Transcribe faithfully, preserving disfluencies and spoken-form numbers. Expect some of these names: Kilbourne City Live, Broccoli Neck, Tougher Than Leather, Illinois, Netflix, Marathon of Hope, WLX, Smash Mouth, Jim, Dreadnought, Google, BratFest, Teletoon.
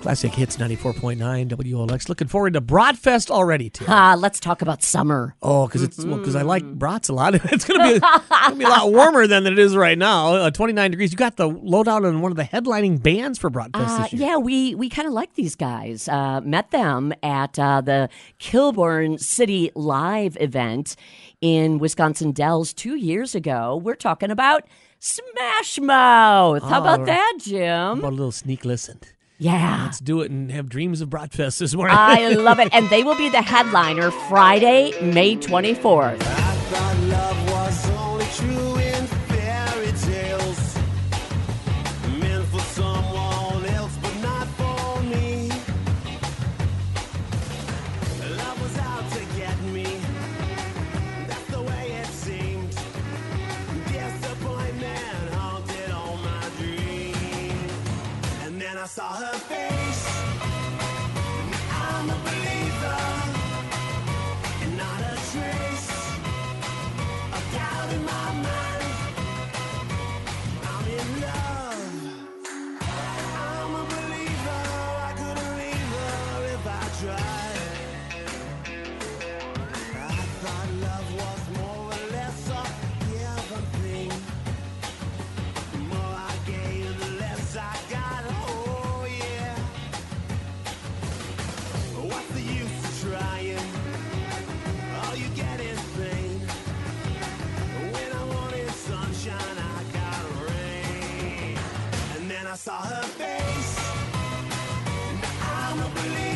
Classic Hits ninety-four point nine W L X. Looking forward to BratFest already, too. Ah, uh, let's talk about summer. Oh, because it's mm-hmm. well, because I like brats a lot. It's going to be gonna be a lot warmer than it is right now. Uh, twenty-nine degrees. You got the lowdown on one of the headlining bands for BratFest uh, this year. Yeah, we, we kind of like these guys. Uh, met them at uh, the Kilbourne City Live event in Wisconsin Dells two years ago. We're talking about Smash Mouth. How about right. that, Jim? How about a little sneak listen? Yeah. Let's do it and have dreams of BratFest this morning. I love it. And they will be the headliner Friday, May twenty-fourth. I thought love was only true in fairy tales. Meant for someone else, but not for me. Love was out to get me. That's the way it seemed. Disappointment haunted all my dreams. And then I saw her. I saw her face. Now I'm a believer.